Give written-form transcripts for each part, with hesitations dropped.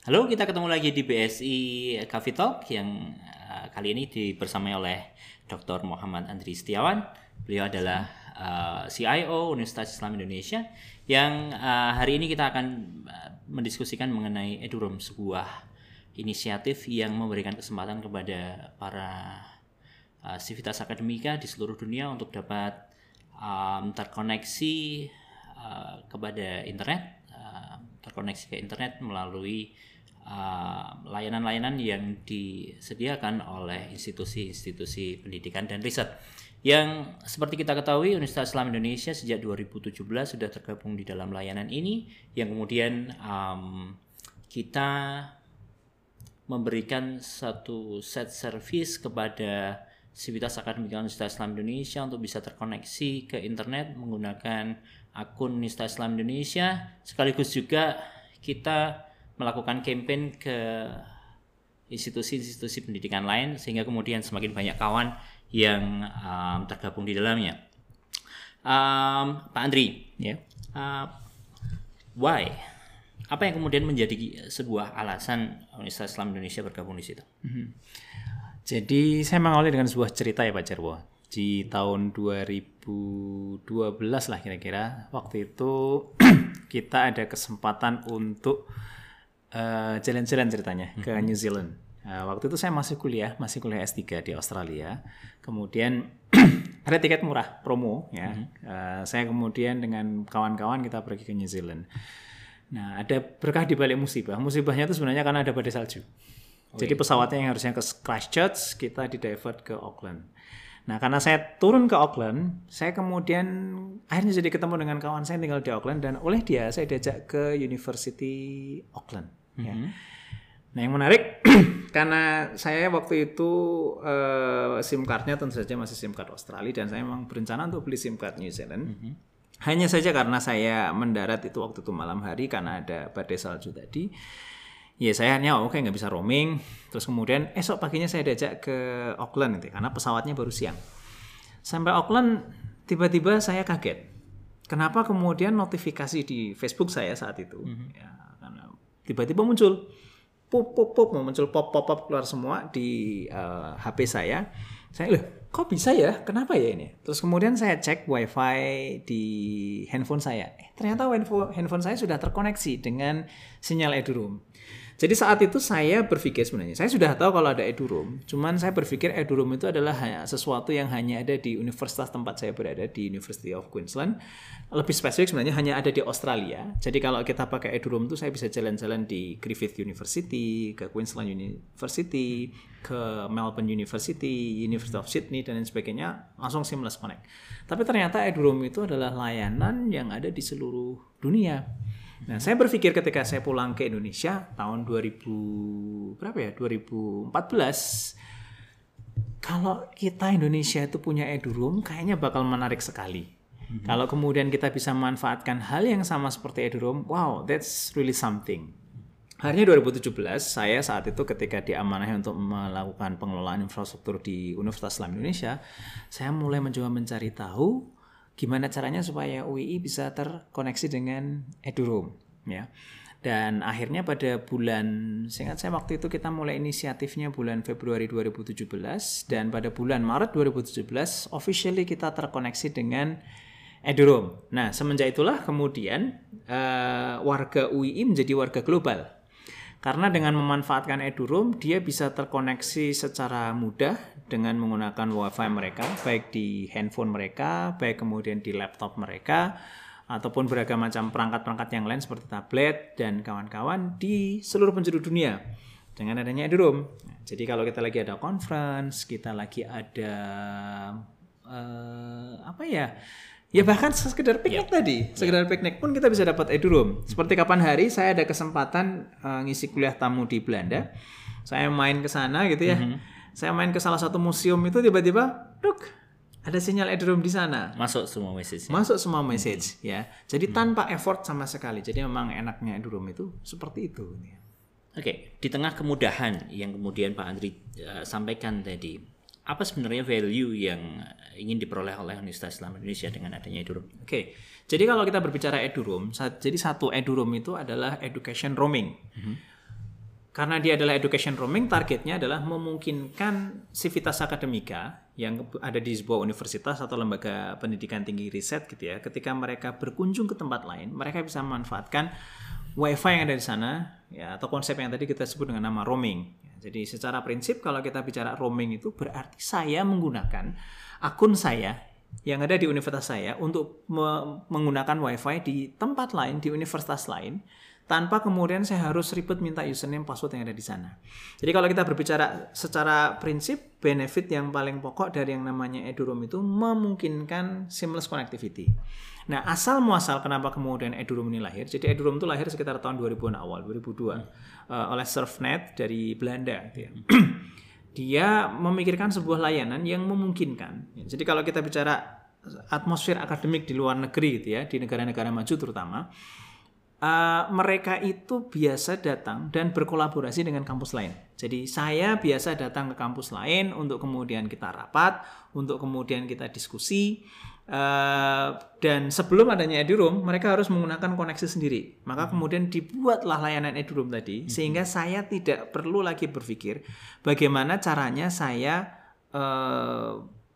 Halo, kita ketemu lagi di BSI Coffee Talk yang kali ini dibersamai oleh Dr. Muhammad Andri Setiawan. Beliau adalah CIO Universitas Islam Indonesia yang hari ini kita akan mendiskusikan mengenai eduroam, sebuah inisiatif yang memberikan kesempatan kepada para sivitas akademika di seluruh dunia untuk dapat terkoneksi kepada internet. Terkoneksi ke internet melalui layanan-layanan yang disediakan oleh institusi-institusi pendidikan dan riset. Yang seperti kita ketahui, Universitas Islam Indonesia sejak 2017 sudah tergabung di dalam layanan ini, yang kemudian kita memberikan satu set service kepada sivitas akademika Universitas Islam Indonesia untuk bisa terkoneksi ke internet menggunakan akun Universitas Islam Indonesia. Sekaligus juga kita melakukan campaign ke institusi-institusi pendidikan lain sehingga kemudian semakin banyak kawan yang tergabung di dalamnya. Pak Andri, why? Apa yang kemudian menjadi sebuah alasan Universitas Islam Indonesia bergabung di situ? Jadi saya mengawali dengan sebuah cerita ya Pak Jarwo. Di tahun 2012 lah kira-kira, waktu itu kita ada kesempatan untuk jalan-jalan ceritanya ke New Zealand. Waktu itu saya masih kuliah S3 di Australia. Kemudian ada tiket murah, promo ya. Saya kemudian dengan kawan-kawan kita pergi ke New Zealand. Nah, ada berkah di balik musibah. Musibahnya itu sebenarnya karena ada badai salju. Jadi pesawatnya yang harusnya ke Christchurch, kita di-divert ke Auckland. Nah, karena saya turun ke Auckland, saya kemudian akhirnya jadi ketemu dengan kawan saya yang tinggal di Auckland, dan oleh dia saya diajak ke University Auckland. Ya. Nah, yang menarik karena saya waktu itu SIM cardnya tentu saja masih SIM card Australia, dan saya memang berencana untuk beli SIM card New Zealand. Hanya saja karena saya mendarat itu waktu itu malam hari karena ada badai salju tadi. Ya saya hanya oke nggak bisa roaming. Terus kemudian esok paginya saya diajak ke Auckland nanti karena pesawatnya baru siang. Sampai Auckland tiba-tiba saya kaget. Kenapa kemudian notifikasi di Facebook saya saat itu ya, karena tiba-tiba muncul pop keluar semua di HP saya. Saya loh, kok bisa ya? Kenapa ya ini? Terus kemudian saya cek wifi di handphone saya. Ternyata handphone saya sudah terkoneksi dengan sinyal eduroam. Jadi saat itu saya berpikir sebenarnya, saya sudah tahu kalau ada eduroam, cuman saya berpikir eduroam itu adalah sesuatu yang hanya ada di universitas tempat saya berada, di University of Queensland. Lebih spesifik sebenarnya hanya ada di Australia. Jadi kalau kita pakai eduroam itu saya bisa jalan-jalan di Griffith University, ke Queensland University, ke Melbourne University, University of Sydney, dan lain sebagainya, langsung seamless connect. Tapi ternyata eduroam itu adalah layanan yang ada di seluruh dunia. Nah, saya berpikir ketika saya pulang ke Indonesia tahun 2014, kalau kita Indonesia itu punya eduroam kayaknya bakal menarik sekali. Kalau kemudian kita bisa memanfaatkan hal yang sama seperti eduroam, wow, that's really something. Akhirnya 2017 saya saat itu ketika diamanahi untuk melakukan pengelolaan infrastruktur di Universitas Islam Indonesia, saya mulai mencoba mencari tahu gimana caranya supaya UII bisa terkoneksi dengan eduroam ya. Dan akhirnya pada bulan, seingat saya waktu itu kita mulai inisiatifnya bulan Februari 2017, dan pada bulan Maret 2017 officially kita terkoneksi dengan eduroam. Nah, semenjak itulah kemudian warga UII menjadi warga global. Karena dengan memanfaatkan eduroam, dia bisa terkoneksi secara mudah dengan menggunakan wifi mereka, baik di handphone mereka, baik kemudian di laptop mereka, ataupun beragam macam perangkat-perangkat yang lain seperti tablet dan kawan-kawan di seluruh penjuru dunia dengan adanya eduroam. Jadi kalau kita lagi ada conference, kita lagi ada ya bahkan sekedar piknik tadi, sekedar piknik pun kita bisa dapat eduroam. Seperti kapan hari saya ada kesempatan ngisi kuliah tamu di Belanda. Saya main ke sana gitu ya. Saya main ke salah satu museum itu tiba-tiba, ada sinyal eduroam di sana. Masuk semua message. Ya. Jadi tanpa effort sama sekali. Jadi memang enaknya eduroam itu seperti itu. Oke, di tengah kemudahan yang kemudian Pak Andri sampaikan tadi, apa sebenarnya value yang ingin diperoleh oleh Universitas Islam Indonesia dengan adanya eduroam? Oke, jadi kalau kita berbicara eduroam, jadi satu eduroam itu adalah education roaming. Karena dia adalah education roaming, targetnya adalah memungkinkan civitas akademika yang ada di sebuah universitas atau lembaga pendidikan tinggi riset gitu ya, ketika mereka berkunjung ke tempat lain, mereka bisa memanfaatkan wifi yang ada di sana ya, atau konsep yang tadi kita sebut dengan nama roaming. Jadi secara prinsip kalau kita bicara roaming itu berarti saya menggunakan akun saya yang ada di universitas saya untuk menggunakan wifi di tempat lain, di universitas lain, tanpa kemudian saya harus ribet minta username password yang ada di sana. Jadi kalau kita berbicara secara prinsip, benefit yang paling pokok dari yang namanya eduroam itu memungkinkan seamless connectivity. Nah, asal muasal kenapa kemudian eduroam ini lahir? Jadi eduroam itu lahir sekitar tahun 2000-an awal, 2002 oleh Surfnet dari Belanda gitu ya. Dia memikirkan sebuah layanan yang memungkinkan. Jadi kalau kita bicara atmosfer akademik di luar negeri gitu ya, di negara-negara maju terutama, mereka itu biasa datang dan berkolaborasi dengan kampus lain. Jadi saya biasa datang ke kampus lain untuk kemudian kita rapat, untuk kemudian kita diskusi. Dan sebelum adanya eduroam, mereka harus menggunakan koneksi sendiri. Maka kemudian dibuatlah layanan eduroam tadi, sehingga saya tidak perlu lagi berpikir bagaimana caranya saya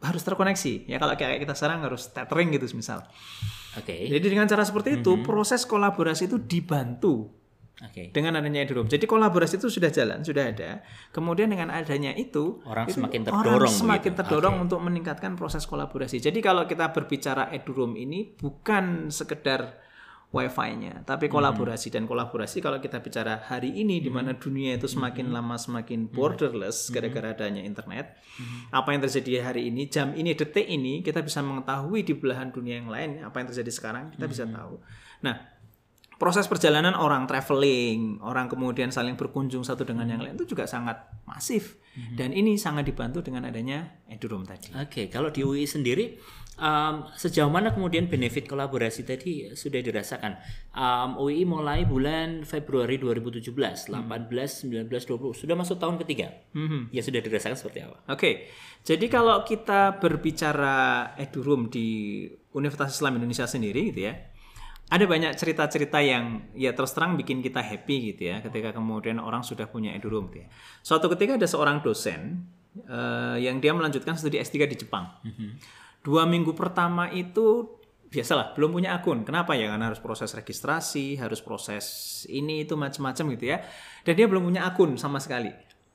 harus terkoneksi. Ya kalau kayak kita sekarang harus tethering gitu misal. Okay. Jadi dengan cara seperti itu proses kolaborasi itu dibantu dengan adanya eduroam. Jadi kolaborasi itu sudah jalan, sudah ada. Kemudian dengan adanya itu orang semakin terdorong untuk meningkatkan proses kolaborasi. Jadi kalau kita berbicara eduroam ini bukan sekedar wifi-nya, tapi kolaborasi dan kolaborasi. Kalau kita bicara hari ini di mana dunia itu semakin lama semakin borderless gara-gara adanya internet. Apa yang terjadi hari ini, jam ini, detik ini kita bisa mengetahui di belahan dunia yang lain apa yang terjadi sekarang, kita bisa tahu. Nah, proses perjalanan orang traveling, orang kemudian saling berkunjung satu dengan yang lain itu juga sangat masif. Dan ini sangat dibantu dengan adanya eduroam tadi. Oke, kalau di UI sendiri sejauh mana kemudian benefit kolaborasi tadi sudah dirasakan? UI mulai bulan Februari 2017, 18, 19, 20, sudah masuk tahun ketiga. Ya sudah dirasakan seperti apa? Oke, jadi kalau kita berbicara eduroam di Universitas Islam Indonesia sendiri gitu ya, ada banyak cerita-cerita yang ya terus terang bikin kita happy gitu ya ketika kemudian orang sudah punya eduroam gitu ya. Suatu ketika ada seorang dosen yang dia melanjutkan studi S3 di Jepang. 2 minggu pertama itu biasalah belum punya akun. Kenapa ya? Karena harus proses registrasi, harus proses ini itu macam-macam gitu ya. Dan dia belum punya akun sama sekali.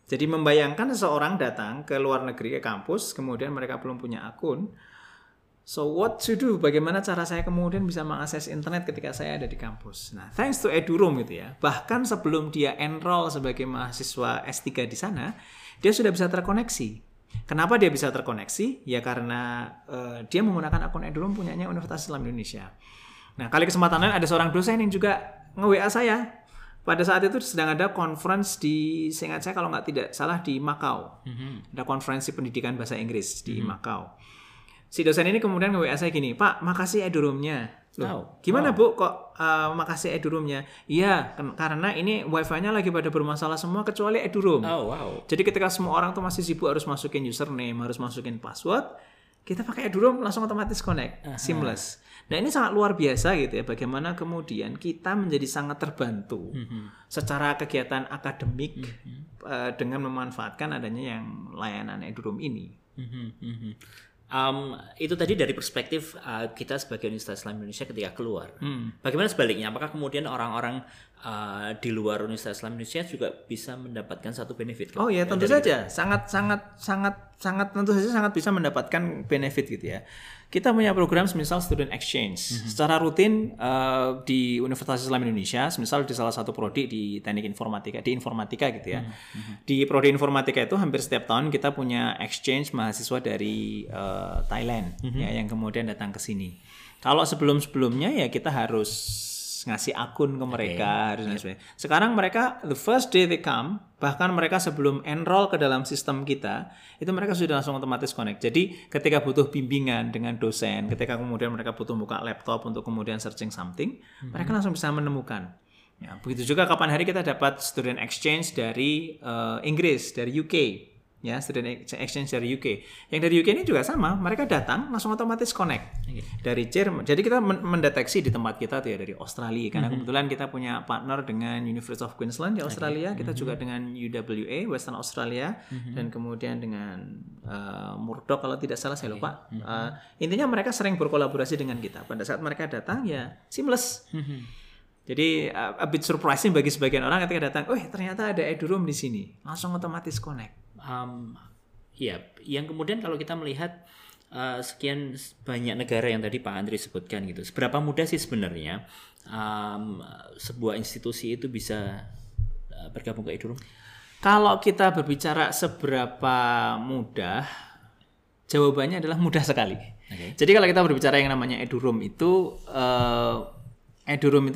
Jadi membayangkan seseorang datang ke luar negeri, ke kampus, kemudian mereka belum punya akun. So what to do? Bagaimana cara saya kemudian bisa mengakses internet ketika saya ada di kampus? Nah, thanks to eduroam gitu ya. Bahkan sebelum dia enroll sebagai mahasiswa S3 di sana, dia sudah bisa terkoneksi. Kenapa dia bisa terkoneksi? Ya karena dia menggunakan akun eduroam punyanya Universitas Islam Indonesia. Nah, kali kesempatan lain ada seorang dosen yang juga nge-WA saya. Pada saat itu sedang ada conference di, seingat saya kalau nggak tidak salah, di Macau. Ada konferensi pendidikan bahasa Inggris di Macau. Si dosen ini kemudian nge-WA saya gini, "Pak, makasih eduroamnya." Loh, gimana Bu kok makasih eduroamnya? Iya, karena ini wifi-nya lagi pada bermasalah semua kecuali eduroam. Jadi ketika semua orang tuh masih sibuk harus masukin username, harus masukin password, kita pakai eduroam langsung otomatis connect, seamless. Nah, ini sangat luar biasa gitu ya, bagaimana kemudian kita menjadi sangat terbantu secara kegiatan akademik dengan memanfaatkan adanya yang layanan eduroam ini. Itu tadi dari perspektif kita sebagai Universitas Islam Indonesia ketika keluar. Bagaimana sebaliknya? Apakah kemudian orang-orang di luar Universitas Islam Indonesia juga bisa mendapatkan satu benefit? Oh ya, tentu saja. Sangat tentu saja sangat bisa mendapatkan benefit gitu ya. Kita punya program misal student exchange secara rutin di Universitas Islam Indonesia, misal di salah satu prodi di Teknik Informatika, di Informatika gitu ya. Di prodi Informatika itu hampir setiap tahun kita punya exchange mahasiswa dari Thailand ya, yang kemudian datang ke sini. Kalau sebelum-sebelumnya ya kita harus ngasih akun ke mereka. Sekarang mereka the first day they come, bahkan mereka sebelum enroll ke dalam sistem kita, itu mereka sudah langsung otomatis connect. Jadi ketika butuh bimbingan dengan dosen, ketika kemudian mereka butuh buka laptop untuk kemudian searching something, mereka langsung bisa menemukan. Ya, begitu juga kapan hari kita dapat student exchange dari Inggris, dari UK. ya, student exchange dari UK. Yang dari UK ini juga sama, mereka datang langsung otomatis connect. Okay. Dari Jerman. Jadi kita mendeteksi di tempat kita tuh ya dari Australia, karena kebetulan kita punya partner dengan University of Queensland di Australia, kita juga dengan UWA Western Australia, dan kemudian dengan Murdoch kalau tidak salah, saya lupa. Intinya mereka sering berkolaborasi dengan kita. Pada saat mereka datang ya seamless. Jadi a bit surprising bagi sebagian orang ketika datang, "Oh, ternyata ada eduroam di sini." Langsung otomatis connect. Yang kemudian kalau kita melihat sekian banyak negara yang tadi Pak Andri sebutkan gitu, seberapa mudah sih sebenarnya sebuah institusi itu bisa bergabung ke eduroam? Kalau kita berbicara seberapa mudah, jawabannya adalah mudah sekali. Okay. Jadi kalau kita berbicara yang namanya eduroam itu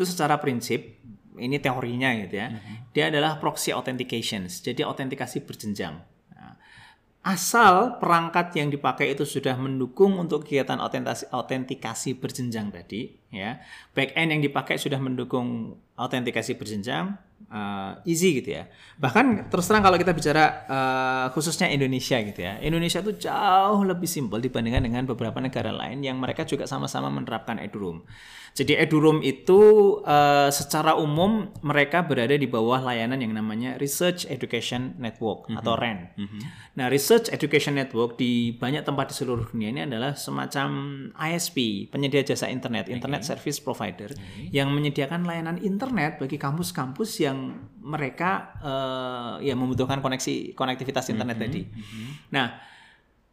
secara prinsip, ini teorinya gitu ya, dia adalah proxy authentication, jadi autentikasi berjenjang. Asal perangkat yang dipakai itu sudah mendukung untuk kegiatan autentikasi berjenjang tadi, ya, backend yang dipakai sudah mendukung autentikasi berjenjang, easy gitu ya. Bahkan terus terang kalau kita bicara khususnya Indonesia gitu ya, Indonesia itu jauh lebih simpel dibandingkan dengan beberapa negara lain yang mereka juga sama-sama menerapkan eduroam. Jadi eduroam itu secara umum mereka berada di bawah layanan yang namanya Research Education Network atau REN. Nah, Research Education Network di banyak tempat di seluruh dunia ini adalah semacam ISP, penyedia jasa internet service provider, yang menyediakan layanan internet bagi kampus-kampus yang mereka membutuhkan konektivitas internet tadi. Nah,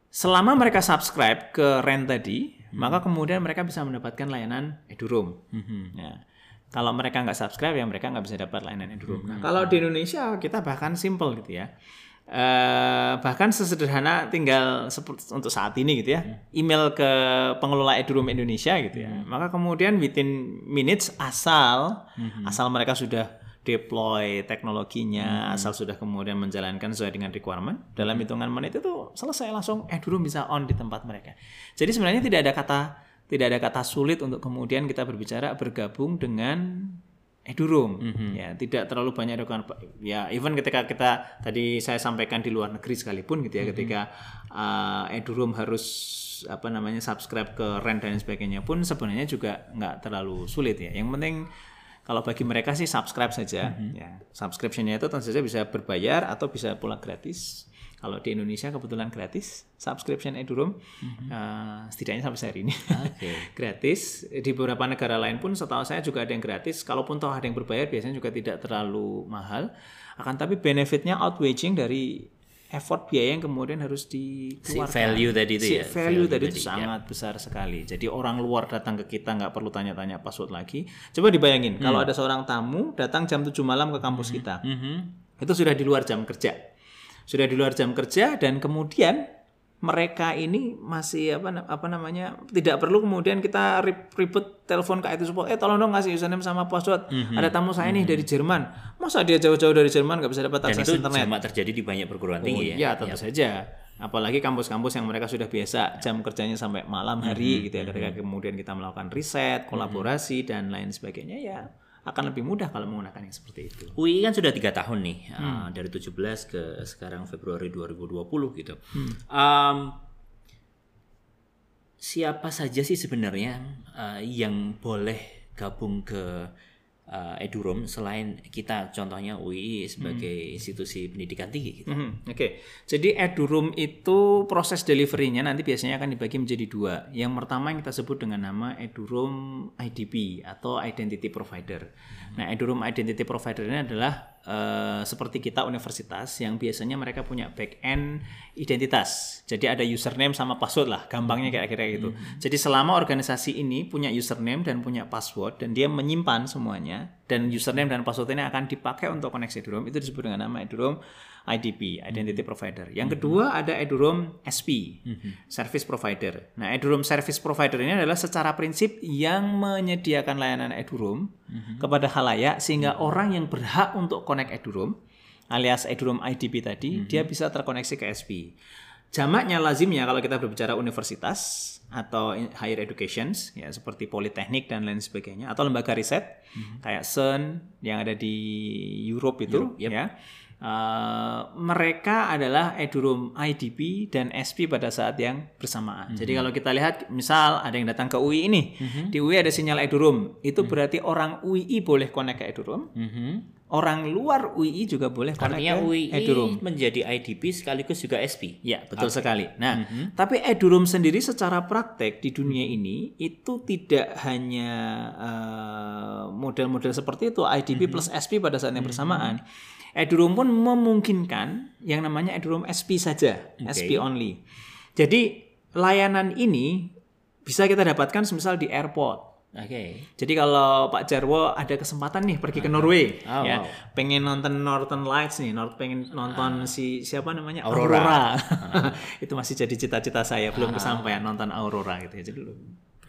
selama mereka subscribe ke REN tadi, maka kemudian mereka bisa mendapatkan layanan eduroam. Ya. Kalau mereka nggak subscribe, ya mereka nggak bisa dapat layanan eduroam. Nah, kalau di Indonesia kita bahkan simple gitu ya, bahkan sesederhana tinggal untuk saat ini gitu ya, email ke pengelola eduroam Indonesia gitu ya. Maka kemudian within minutes, asal mereka sudah deploy teknologinya, asal sudah kemudian menjalankan sesuai dengan requirement, dalam hitungan menit itu selesai, langsung eduroam bisa on di tempat mereka. Jadi sebenarnya tidak ada kata sulit untuk kemudian kita berbicara bergabung dengan eduroam. Ya, tidak terlalu banyak requirement. Ya, even ketika kita tadi saya sampaikan di luar negeri sekalipun gitu ya, ketika eduroam harus subscribe ke REN dan sebagainya pun sebenarnya juga nggak terlalu sulit ya. Yang penting kalau bagi mereka sih subscribe saja, ya. Subscription-nya itu tentu saja bisa berbayar atau bisa pula gratis. Kalau di Indonesia kebetulan gratis, subscription eduroam setidaknya sampai hari ini gratis. Di beberapa negara lain pun setahu saya juga ada yang gratis. Kalaupun toh ada yang berbayar, biasanya juga tidak terlalu mahal. Akan tapi benefitnya outweighing dari effort biaya yang kemudian harus dikeluarkan. Value tadi itu sangat besar sekali. Jadi orang luar datang ke kita nggak perlu tanya-tanya password lagi. Coba dibayangin kalau ada seorang tamu datang jam 7 malam ke kampus kita. Itu sudah di luar jam kerja. Sudah di luar jam kerja, dan kemudian mereka ini masih tidak perlu kemudian kita ribut telepon ke IT support, tolong dong kasih username sama password, ada tamu saya nih dari Jerman, masa dia jauh-jauh dari Jerman nggak bisa dapat akses internet. Dan itu sama terjadi di banyak perguruan tinggi tentu saja, apalagi kampus-kampus yang mereka sudah biasa jam kerjanya sampai malam hari gitu ya, ketika kemudian kita melakukan riset, kolaborasi dan lain sebagainya, ya akan lebih mudah kalau menggunakan yang seperti itu. UI kan sudah 3 tahun nih, dari 17 ke sekarang Februari 2020 gitu. Siapa saja sih sebenarnya yang boleh gabung ke eduroam selain kita, contohnya UI sebagai institusi pendidikan tinggi gitu. Oke. Jadi eduroam itu proses delivery-nya nanti biasanya akan dibagi menjadi 2. Yang pertama yang kita sebut dengan nama eduroam IDP atau Identity Provider. Nah, eduroam Identity Provider ini adalah seperti kita universitas yang biasanya mereka punya back-end identitas. Jadi ada username sama password lah, gampangnya kayak gitu. Jadi selama organisasi ini punya username dan punya password dan dia menyimpan semuanya, dan username dan password ini akan dipakai untuk koneksi eduroam, itu disebut dengan nama eduroam IDP, Identity Provider. Yang kedua ada eduroam SP, Service Provider. Nah, eduroam Service Provider ini adalah secara prinsip yang menyediakan layanan eduroam kepada khalayak, sehingga orang yang berhak untuk connect eduroam alias eduroam IDP tadi, dia bisa terkoneksi ke SP. Jamaknya lazimnya kalau kita berbicara universitas atau higher education ya, seperti politeknik dan lain sebagainya, atau lembaga riset kayak CERN yang ada di Europe itu, ya. mereka adalah eduroam IDP dan SP pada saat yang bersamaan. Jadi kalau kita lihat, misal ada yang datang ke UI ini, di UI ada sinyal eduroam, itu berarti orang UI boleh connect ke eduroam, orang luar UI juga boleh connect ke UI eduroam. Menjadi IDP sekaligus juga SP. Ya, betul sekali. Nah, tapi eduroam sendiri secara praktek di dunia ini itu tidak hanya model-model seperti itu IDP plus SP pada saat yang bersamaan. Eduroam pun memungkinkan yang namanya eduroam SP saja, SP only. Jadi layanan ini bisa kita dapatkan semisal di airport. Jadi kalau Pak Jarwo ada kesempatan nih pergi ke Norway, ya, pengen nonton Northern Lights nih, pengen nonton siapa namanya Aurora. Itu masih jadi cita-cita saya, belum kesampaian nonton Aurora gitu ya. Jadi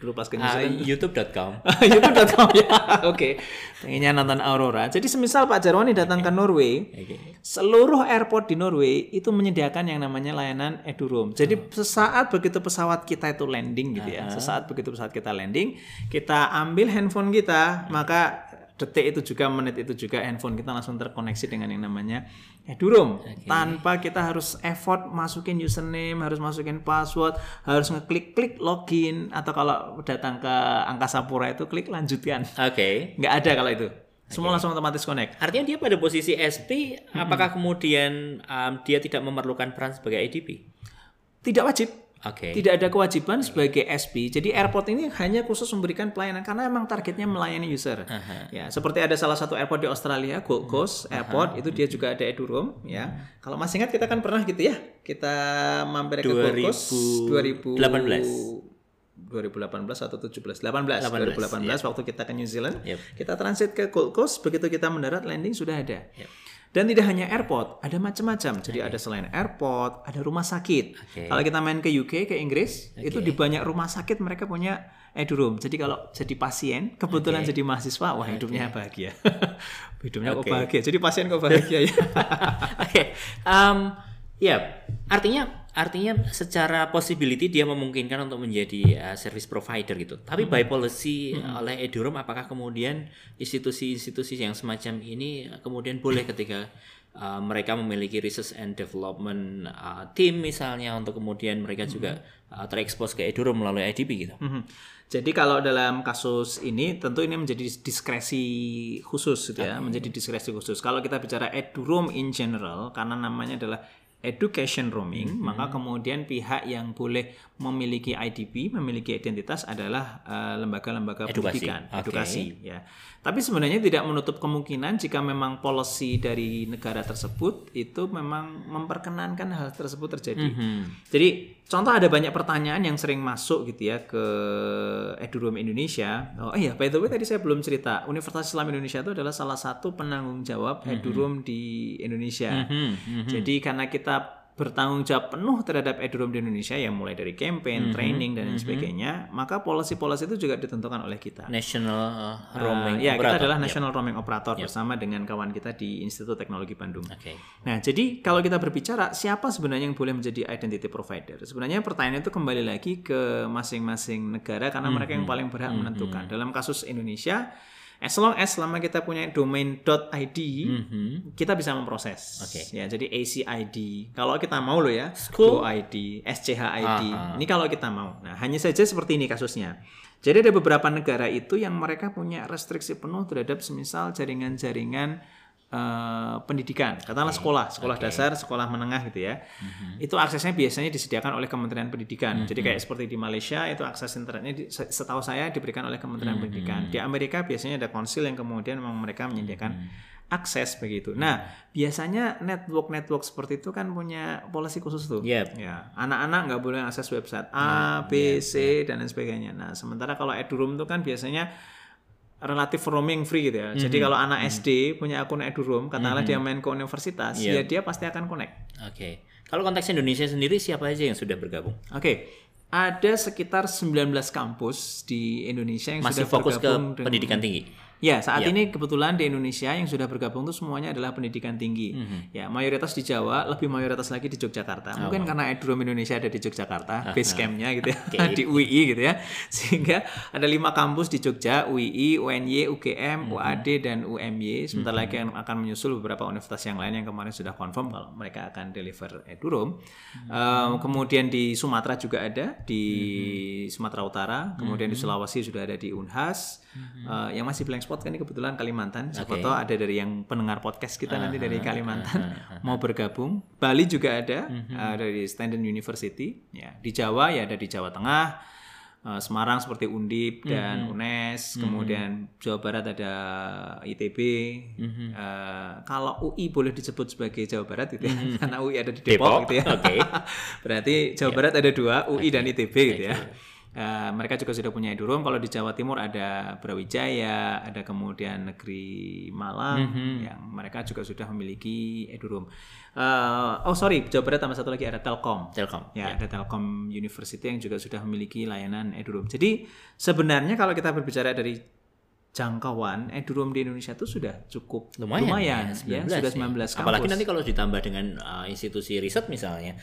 dulu pas ke New Zealand youtube.com youtube.com ya oke. Pengennya nonton Aurora. Jadi semisal Pak Jarwani datang ke Norway, seluruh airport di Norway itu menyediakan yang namanya layanan eduroam. Jadi sesaat begitu pesawat kita itu landing gitu ya, sesaat begitu pesawat kita landing, kita ambil handphone kita, maka detik itu juga, menit itu juga, handphone kita langsung terkoneksi dengan yang namanya eduroam. Tanpa kita harus effort masukin username, harus masukin password, harus ngeklik-klik login, atau kalau datang ke Angkasa Pura itu klik lanjutkan. Nggak ada kalau itu. Semua langsung otomatis connect. Artinya dia pada posisi SP, apakah kemudian dia tidak memerlukan peran sebagai IDP? Tidak wajib. Tidak ada kewajiban sebagai SP. Jadi airport ini hanya khusus memberikan pelayanan karena memang targetnya melayani user. Ya, seperti ada salah satu airport di Australia, Gold Coast Airport, itu dia juga ada eduroam ya. Kalau masih ingat kita kan pernah gitu ya. Kita mampir ke Gold Coast 2018 ya. Waktu kita ke New Zealand, kita transit ke Gold Coast, begitu kita mendarat landing sudah ada. Dan tidak hanya airport, ada macam-macam. Jadi ada selain airport, ada rumah sakit. Kalau kita main ke UK, ke Inggris, itu di banyak rumah sakit mereka punya eduroam. Jadi kalau jadi pasien, kebetulan jadi mahasiswa, wah hidupnya bahagia. Hidupnya kok bahagia. Jadi pasien kok bahagia ya. Artinya secara possibility dia memungkinkan untuk menjadi service provider gitu. Tapi by policy oleh eduroam, apakah kemudian institusi-institusi yang semacam ini kemudian boleh ketika mereka memiliki research and development team misalnya, untuk kemudian mereka juga terekspos ke eduroam melalui IDP gitu. Jadi kalau dalam kasus ini tentu ini menjadi diskresi khusus gitu ya, menjadi diskresi khusus. Kalau kita bicara eduroam in general, karena namanya adalah education roaming, maka kemudian pihak yang boleh memiliki IDP, memiliki identitas adalah lembaga-lembaga pendidikan, edukasi ya. Tapi sebenarnya tidak menutup kemungkinan jika memang policy dari negara tersebut itu memang memperkenankan hal tersebut terjadi. Jadi contoh ada banyak pertanyaan yang sering masuk gitu ya ke eduroam Indonesia. Oh iya, by the way tadi saya belum cerita, Universitas Islam Indonesia itu adalah salah satu penanggung jawab eduroam di Indonesia. Jadi karena kita bertanggung jawab penuh terhadap eduroam di Indonesia, yang mulai dari campaign, training dan sebagainya, maka polisi-polisi itu juga ditentukan oleh kita. National roaming operator. Ya, kita adalah national roaming operator bersama dengan kawan kita di Institut Teknologi Bandung. Nah, jadi kalau kita berbicara siapa sebenarnya yang boleh menjadi identity provider, sebenarnya pertanyaan itu kembali lagi ke masing-masing negara karena mereka yang paling berhak menentukan. Dalam kasus Indonesia, as long as selama kita punya domain.id, kita bisa memproses. Ya, jadi ACID. Kalau kita mau loh ya, GoID, SCHID. Ini kalau kita mau. Nah, hanya saja seperti ini kasusnya. Jadi ada beberapa negara itu yang mereka punya restriksi penuh terhadap semisal jaringan-jaringan pendidikan, katakanlah sekolah dasar, sekolah menengah gitu ya. Itu aksesnya biasanya disediakan oleh Kementerian Pendidikan. Jadi kayak seperti di Malaysia itu akses internetnya setahu saya diberikan oleh Kementerian Pendidikan. Di Amerika biasanya ada konsil yang kemudian memang mereka menyediakan akses begitu. Nah, biasanya network-network seperti itu kan punya polisi khusus tuh. Ya, anak-anak nggak boleh akses website A, B, C dan lain sebagainya. Nah, sementara kalau eduroam itu kan biasanya relatif roaming free gitu ya. Jadi kalau anak SD punya akun eduroam, katakanlah dia main ke universitas, ya dia pasti akan connect. Kalau konteks Indonesia sendiri siapa aja yang sudah bergabung? Ada sekitar 19 kampus di Indonesia yang masih sudah fokus bergabung ke pendidikan tinggi. Ya, saat ini kebetulan di Indonesia yang sudah bergabung itu semuanya adalah pendidikan tinggi. Ya, mayoritas di Jawa, lebih mayoritas lagi di Yogyakarta. Mungkin karena eduroam Indonesia ada di Yogyakarta, base camp-nya gitu ya, di UI gitu ya. Sehingga ada 5 kampus di Jogja, UI, UNY, UGM, UAD, dan UMY. Sebentar lagi akan menyusul beberapa universitas yang lain yang kemarin sudah confirm kalau mereka akan deliver eduroam. Kemudian di Sumatera juga ada, di Sumatera Utara, kemudian di Sulawesi sudah ada di Unhas. Yang masih blank spot kan ini kebetulan Kalimantan. Sokoto ada dari yang pendengar podcast kita nanti dari Kalimantan mau bergabung. Bali juga ada dari Standard University. Ya, di Jawa ya ada di Jawa Tengah, Semarang seperti Undip dan UNES, kemudian Jawa Barat ada ITB. Kalau UI boleh disebut sebagai Jawa Barat gitu ya, karena UI ada di Depok gitu ya. Berarti Jawa Barat ada 2, UI dan ITB gitu ya. Mereka juga sudah punya eduroam. Kalau di Jawa Timur ada Brawijaya, ada kemudian Negeri Malang yang mereka juga sudah memiliki eduroam. Jawa Barat tambah satu lagi ada Telkom. Ya, ada Telkom University yang juga sudah memiliki layanan eduroam. Jadi sebenarnya kalau kita berbicara dari jangkauan eduroam di Indonesia itu sudah cukup lumayan ya, 19, ya, sudah 19 kampus. Apalagi nanti kalau ditambah dengan institusi riset misalnya.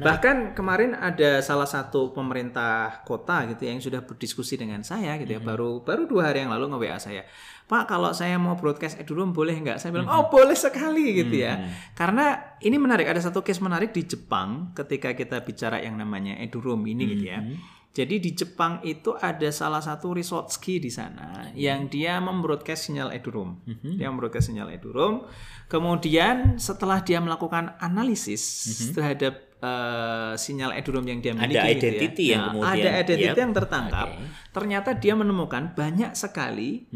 Bahkan kemarin ada salah satu pemerintah kota gitu yang sudah berdiskusi dengan saya gitu ya, baru 2 hari yang lalu nge-WA saya. Pak, kalau saya mau broadcast eduroam boleh nggak? Saya bilang, oh boleh sekali gitu ya. Karena ini menarik, ada satu case menarik di Jepang ketika kita bicara yang namanya eduroam ini gitu ya. Jadi di Jepang itu ada salah satu resort ski di sana yang dia membroadcast sinyal eduroam. Dia membroadcast sinyal eduroam. Kemudian setelah dia melakukan analisis terhadap sinyal eduroam yang dia miliki, ada identity gitu ya. Yang kemudian ada identity yang tertangkap. Ternyata dia menemukan banyak sekali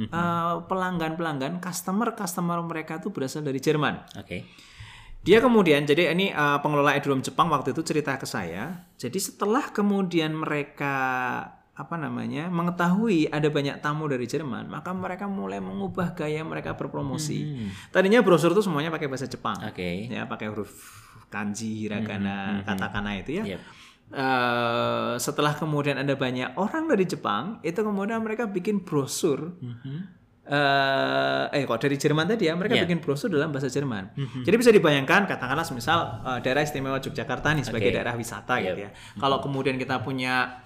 pelanggan-pelanggan, customer mereka itu berasal dari Jerman. Dia kemudian, jadi ini pengelola eduroam Jepang waktu itu cerita ke saya. Jadi setelah kemudian mereka mengetahui ada banyak tamu dari Jerman, maka mereka mulai mengubah gaya mereka berpromosi. Tadinya brosur itu semuanya pakai bahasa Jepang, ya pakai huruf kanji, hiragana, katakana itu ya. Setelah kemudian ada banyak orang dari Jepang, itu kemudian mereka bikin brosur. Dari Jerman tadi ya, mereka bikin brosur dalam bahasa Jerman. Jadi bisa dibayangkan, katakanlah misal daerah istimewa Yogyakarta nih sebagai daerah wisata gitu ya. Kalau kemudian kita punya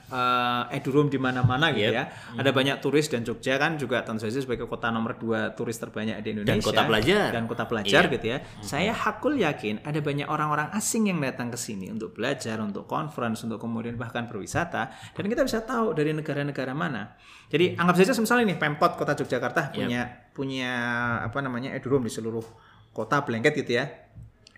eduroam di mana-mana gitu ya, ada banyak turis, dan Jogja kan juga tentu saja sebagai kota nomor 2 turis terbanyak di Indonesia. Dan kota pelajar gitu ya. Saya hakul yakin ada banyak orang-orang asing yang datang ke sini untuk belajar, untuk conference, untuk kemudian bahkan berwisata. Dan kita bisa tahu dari negara-negara mana. Jadi anggap saja misalnya nih Pemkot Kota Yogyakarta punya eduroam di seluruh kota blanket gitu ya.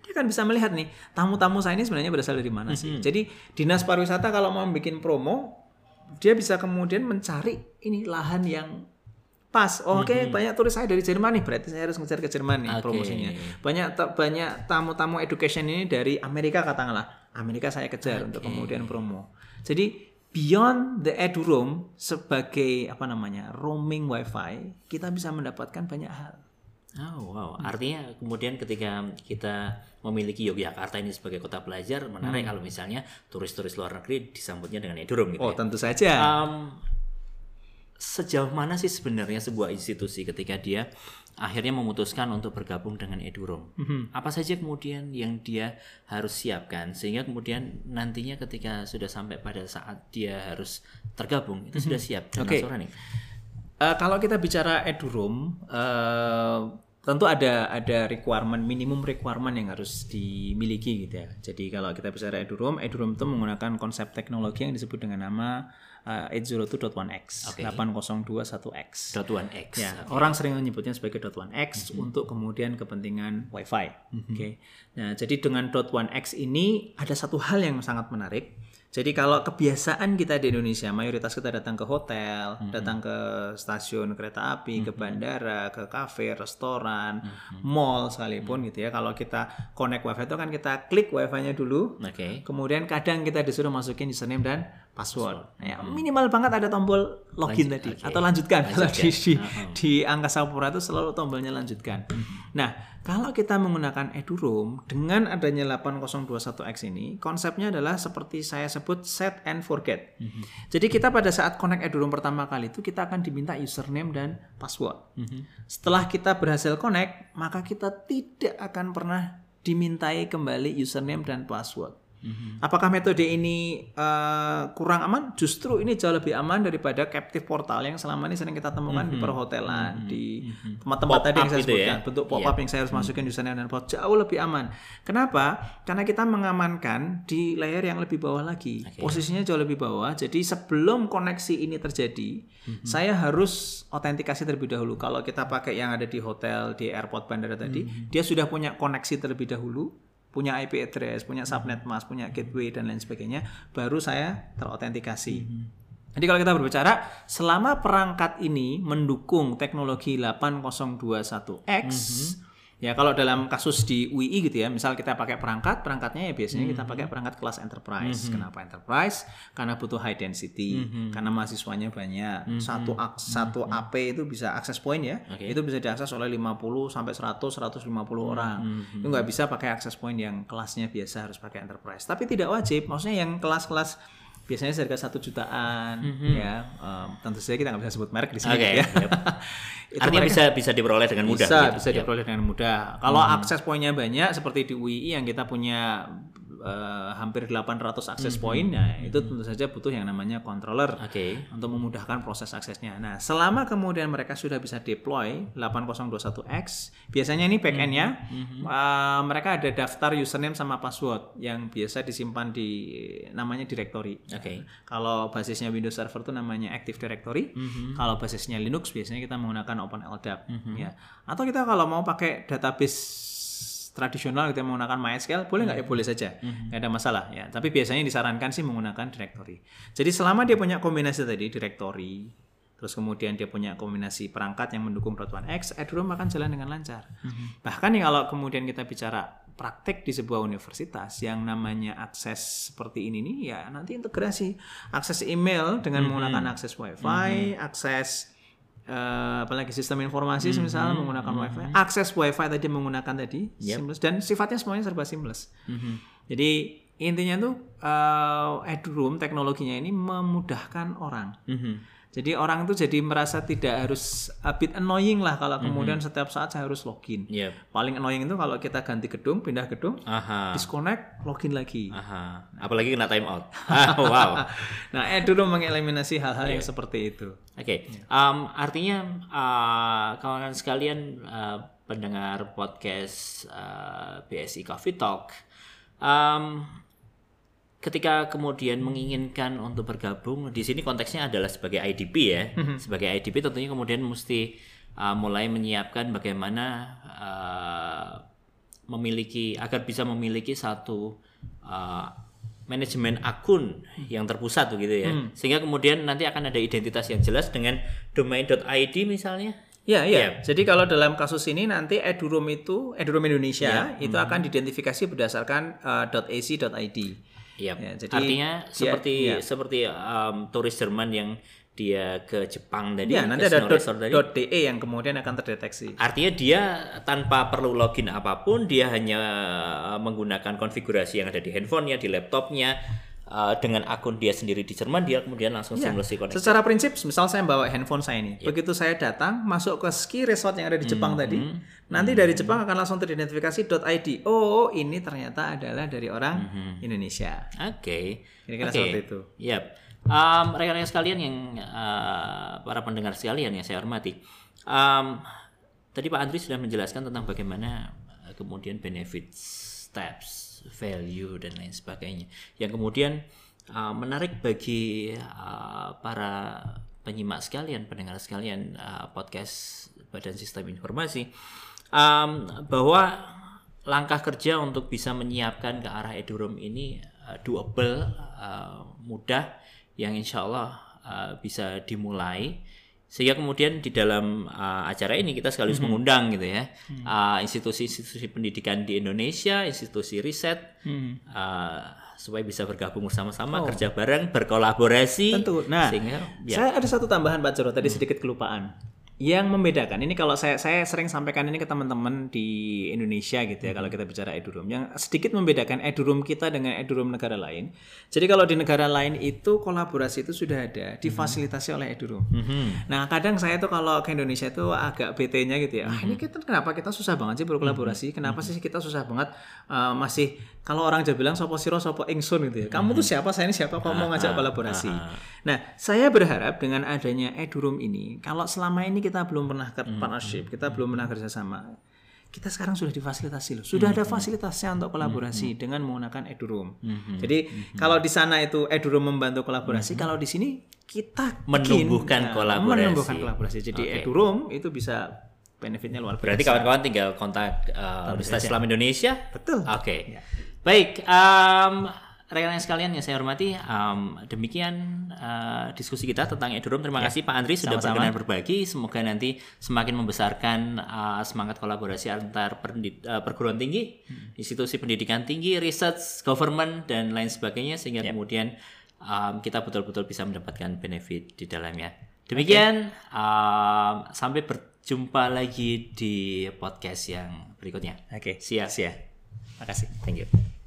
Dia kan bisa melihat nih tamu-tamu saya ini sebenarnya berasal dari mana sih. Jadi dinas pariwisata kalau mau bikin promo, dia bisa kemudian mencari ini lahan yang pas. Banyak turis saya dari Jerman nih, berarti saya harus ngejar ke Jerman nih promosinya. Banyak tamu-tamu education ini dari Amerika, katakanlah Amerika saya kejar untuk kemudian promo. Jadi beyond the eduroam sebagai roaming wifi, kita bisa mendapatkan banyak hal. Artinya kemudian ketika kita memiliki Yogyakarta ini sebagai kota pelajar, menarik kalau misalnya turis-turis luar negeri disambutnya dengan eduroam gitu. Tentu saja. Sejauh mana sih sebenarnya sebuah institusi ketika dia akhirnya memutuskan untuk bergabung dengan eduroam? Apa saja kemudian yang dia harus siapkan sehingga kemudian nantinya ketika sudah sampai pada saat dia harus tergabung itu sudah siap? Kalau kita bicara eduroam, tentu ada minimum requirement yang harus dimiliki gitu ya. Jadi kalau kita bicara eduroam itu menggunakan konsep teknologi yang disebut dengan nama 802.1x, 802.1x. Ya, orang sering menyebutnya sebagai 802.1x untuk kemudian kepentingan wifi. Nah, jadi dengan 802.1x ini ada satu hal yang sangat menarik. Jadi kalau kebiasaan kita di Indonesia, mayoritas kita datang ke hotel, datang ke stasiun kereta api, ke bandara, ke kafe, restoran, mall sekalipun gitu ya. Kalau kita connect wifi itu kan kita klik wifi-nya dulu, kemudian kadang kita disuruh masukin username dan password. Ya, minimal banget ada tombol login tadi, atau lanjutkan. Kalau di Angkasa Pura itu selalu tombolnya lanjutkan. Nah, kalau kita menggunakan eduroam dengan adanya 8021x ini, konsepnya adalah seperti saya sebut set and forget. Jadi kita pada saat connect eduroam pertama kali itu kita akan diminta username dan password. Setelah kita berhasil connect, maka kita tidak akan pernah dimintai kembali username dan password. Apakah metode ini kurang aman? Justru ini jauh lebih aman daripada captive portal yang selama ini sering kita temukan di perhotelan, di tempat-tempat tadi yang saya sebutkan, bentuk pop-up yang saya harus masukin username dan password. Jauh lebih aman. Kenapa? Karena kita mengamankan di layer yang lebih bawah lagi, posisinya jauh lebih bawah. Jadi sebelum koneksi ini terjadi, saya harus autentikasi terlebih dahulu. Kalau kita pakai yang ada di hotel, di airport, bandara tadi, dia sudah punya koneksi terlebih dahulu, punya IP address, punya subnet mask, punya gateway dan lain sebagainya, baru saya terautentikasi. Jadi kalau kita berbicara, selama perangkat ini mendukung teknologi 8021x, ya kalau dalam kasus di UI gitu ya, misal kita pakai perangkatnya ya biasanya kita pakai perangkat kelas enterprise. Kenapa enterprise? Karena butuh high density, karena mahasiswanya banyak. Satu AP itu bisa akses point ya, itu bisa diakses oleh 50 sampai 100, 150 orang. Itu nggak bisa pakai akses point yang kelasnya biasa, harus pakai enterprise. Tapi tidak wajib, maksudnya yang kelas-kelas biasanya harga 1 jutaan ya. Tentu saja kita nggak bisa sebut merek di sini ya. Artinya bisa diperoleh dengan mudah. Bisa diperoleh dengan mudah. Kalau akses poinnya banyak seperti di UII yang kita punya hampir 800 akses point, nah itu tentu saja butuh yang namanya controller untuk memudahkan proses aksesnya. Nah, selama kemudian mereka sudah bisa deploy 8021x, biasanya ini backendnya mereka ada daftar username sama password yang biasa disimpan di namanya directory. Kalau basisnya Windows Server itu namanya Active Directory. Kalau basisnya Linux biasanya kita menggunakan OpenLDAP ya. Atau kita kalau mau pakai database tradisional kita menggunakan MySQL, boleh nggak? Ya boleh saja, nggak ada masalah ya. Tapi biasanya disarankan sih menggunakan directory. Jadi selama dia punya kombinasi tadi directory, terus kemudian dia punya kombinasi perangkat yang mendukung .1x, eduroam akan jalan dengan lancar. Bahkan nih kalau kemudian kita bicara praktek di sebuah universitas yang namanya akses seperti ini nih, ya nanti integrasi akses email dengan menggunakan akses wifi, akses apalagi sistem informasi misalnya menggunakan wifi, akses wifi tadi menggunakan tadi seamless, dan sifatnya semuanya serba seamless. Jadi intinya tuh eduroam teknologinya ini memudahkan orang. Jadi orang itu jadi merasa tidak harus, a bit annoying lah kalau kemudian setiap saat saya harus login. Paling annoying itu kalau kita ganti gedung, pindah gedung, disconnect, login lagi. Apalagi kena time out. Nah, eduroam mengeliminasi hal-hal yang seperti itu. Artinya kawan-kawan sekalian pendengar podcast BSI Coffee Talk, ketika kemudian menginginkan untuk bergabung di sini, konteksnya adalah sebagai IDP ya, sebagai IDP tentunya kemudian mesti mulai menyiapkan bagaimana agar bisa memiliki satu manajemen akun yang terpusat begitu ya, sehingga kemudian nanti akan ada identitas yang jelas dengan domain.id misalnya. Jadi kalau dalam kasus ini nanti eduroam itu, eduroam Indonesia itu akan diidentifikasi berdasarkan .ac.id. Ya, jadi artinya seperti turis Jerman yang dia ke Jepang tadi, nanti ada .de yang kemudian akan terdeteksi. Artinya dia tanpa perlu login apapun, dia hanya menggunakan konfigurasi yang ada di handphonenya, di laptopnya, dengan akun dia sendiri di Jerman, dia kemudian langsung seamless connect. Secara prinsip, misal saya bawa handphone saya ini, begitu saya datang masuk ke ski resort yang ada di Jepang tadi, nanti dari Jepang akan langsung teridentifikasi .id. Oh, ini ternyata adalah dari orang Indonesia. Kira-kira seperti itu. Rekan-rekan sekalian yang para pendengar sekalian yang saya hormati, tadi Pak Andri sudah menjelaskan tentang bagaimana kemudian benefits, steps, value dan lain sebagainya, yang kemudian menarik bagi para penyimak sekalian, pendengar sekalian podcast Badan Sistem Informasi, bahwa langkah kerja untuk bisa menyiapkan ke arah eduroam ini doable, mudah, yang insya Allah bisa dimulai, sehingga kemudian di dalam acara ini kita sekaligus mengundang gitu ya, institusi-institusi pendidikan di Indonesia, institusi riset, supaya bisa bergabung bersama-sama, kerja bareng, berkolaborasi. Tentu. Nah, sehingga, saya ada satu tambahan Pak Jero, tadi sedikit kelupaan. Yang membedakan, ini kalau saya sering sampaikan ini ke teman-teman di Indonesia gitu ya, kalau kita bicara eduroam, yang sedikit membedakan eduroam kita dengan eduroam negara lain. Jadi kalau di negara lain itu kolaborasi itu sudah ada, difasilitasi oleh eduroam. Nah kadang saya tuh kalau ke Indonesia itu agak bete-nya gitu ya, ini kita kenapa kita susah banget sih berkolaborasi, kenapa sih kita susah banget masih, kalau orang aja bilang sopo siro sopo ingsun gitu ya, kamu tuh siapa, saya ini siapa, kamu mau ngajak kolaborasi. Nah saya berharap dengan adanya eduroam ini, kalau selama ini kita belum pernah partnership, kita belum pernah kerjasama. Kita sekarang sudah difasilitasi loh, sudah ada fasilitasnya untuk kolaborasi dengan menggunakan eduroam. Jadi kalau di sana itu eduroam membantu kolaborasi, kalau di sini kita menumbuhkan kolaborasi. Jadi eduroam itu bisa benefitnya luar biasa. Berarti kawan-kawan tinggal kontak Universitas Islam Indonesia. Betul. Oke. Ya. Baik. Rekan-rekan sekalian yang saya hormati, demikian diskusi kita tentang eduroam. Terima kasih Pak Andri sudah berkenan berbagi. Semoga nanti semakin membesarkan semangat kolaborasi antar perguruan tinggi, institusi pendidikan tinggi, research, government, dan lain sebagainya. Sehingga kemudian kita betul-betul bisa mendapatkan benefit di dalamnya. Demikian, sampai berjumpa lagi di podcast yang berikutnya. Oke, see ya. Terima kasih. Thank you.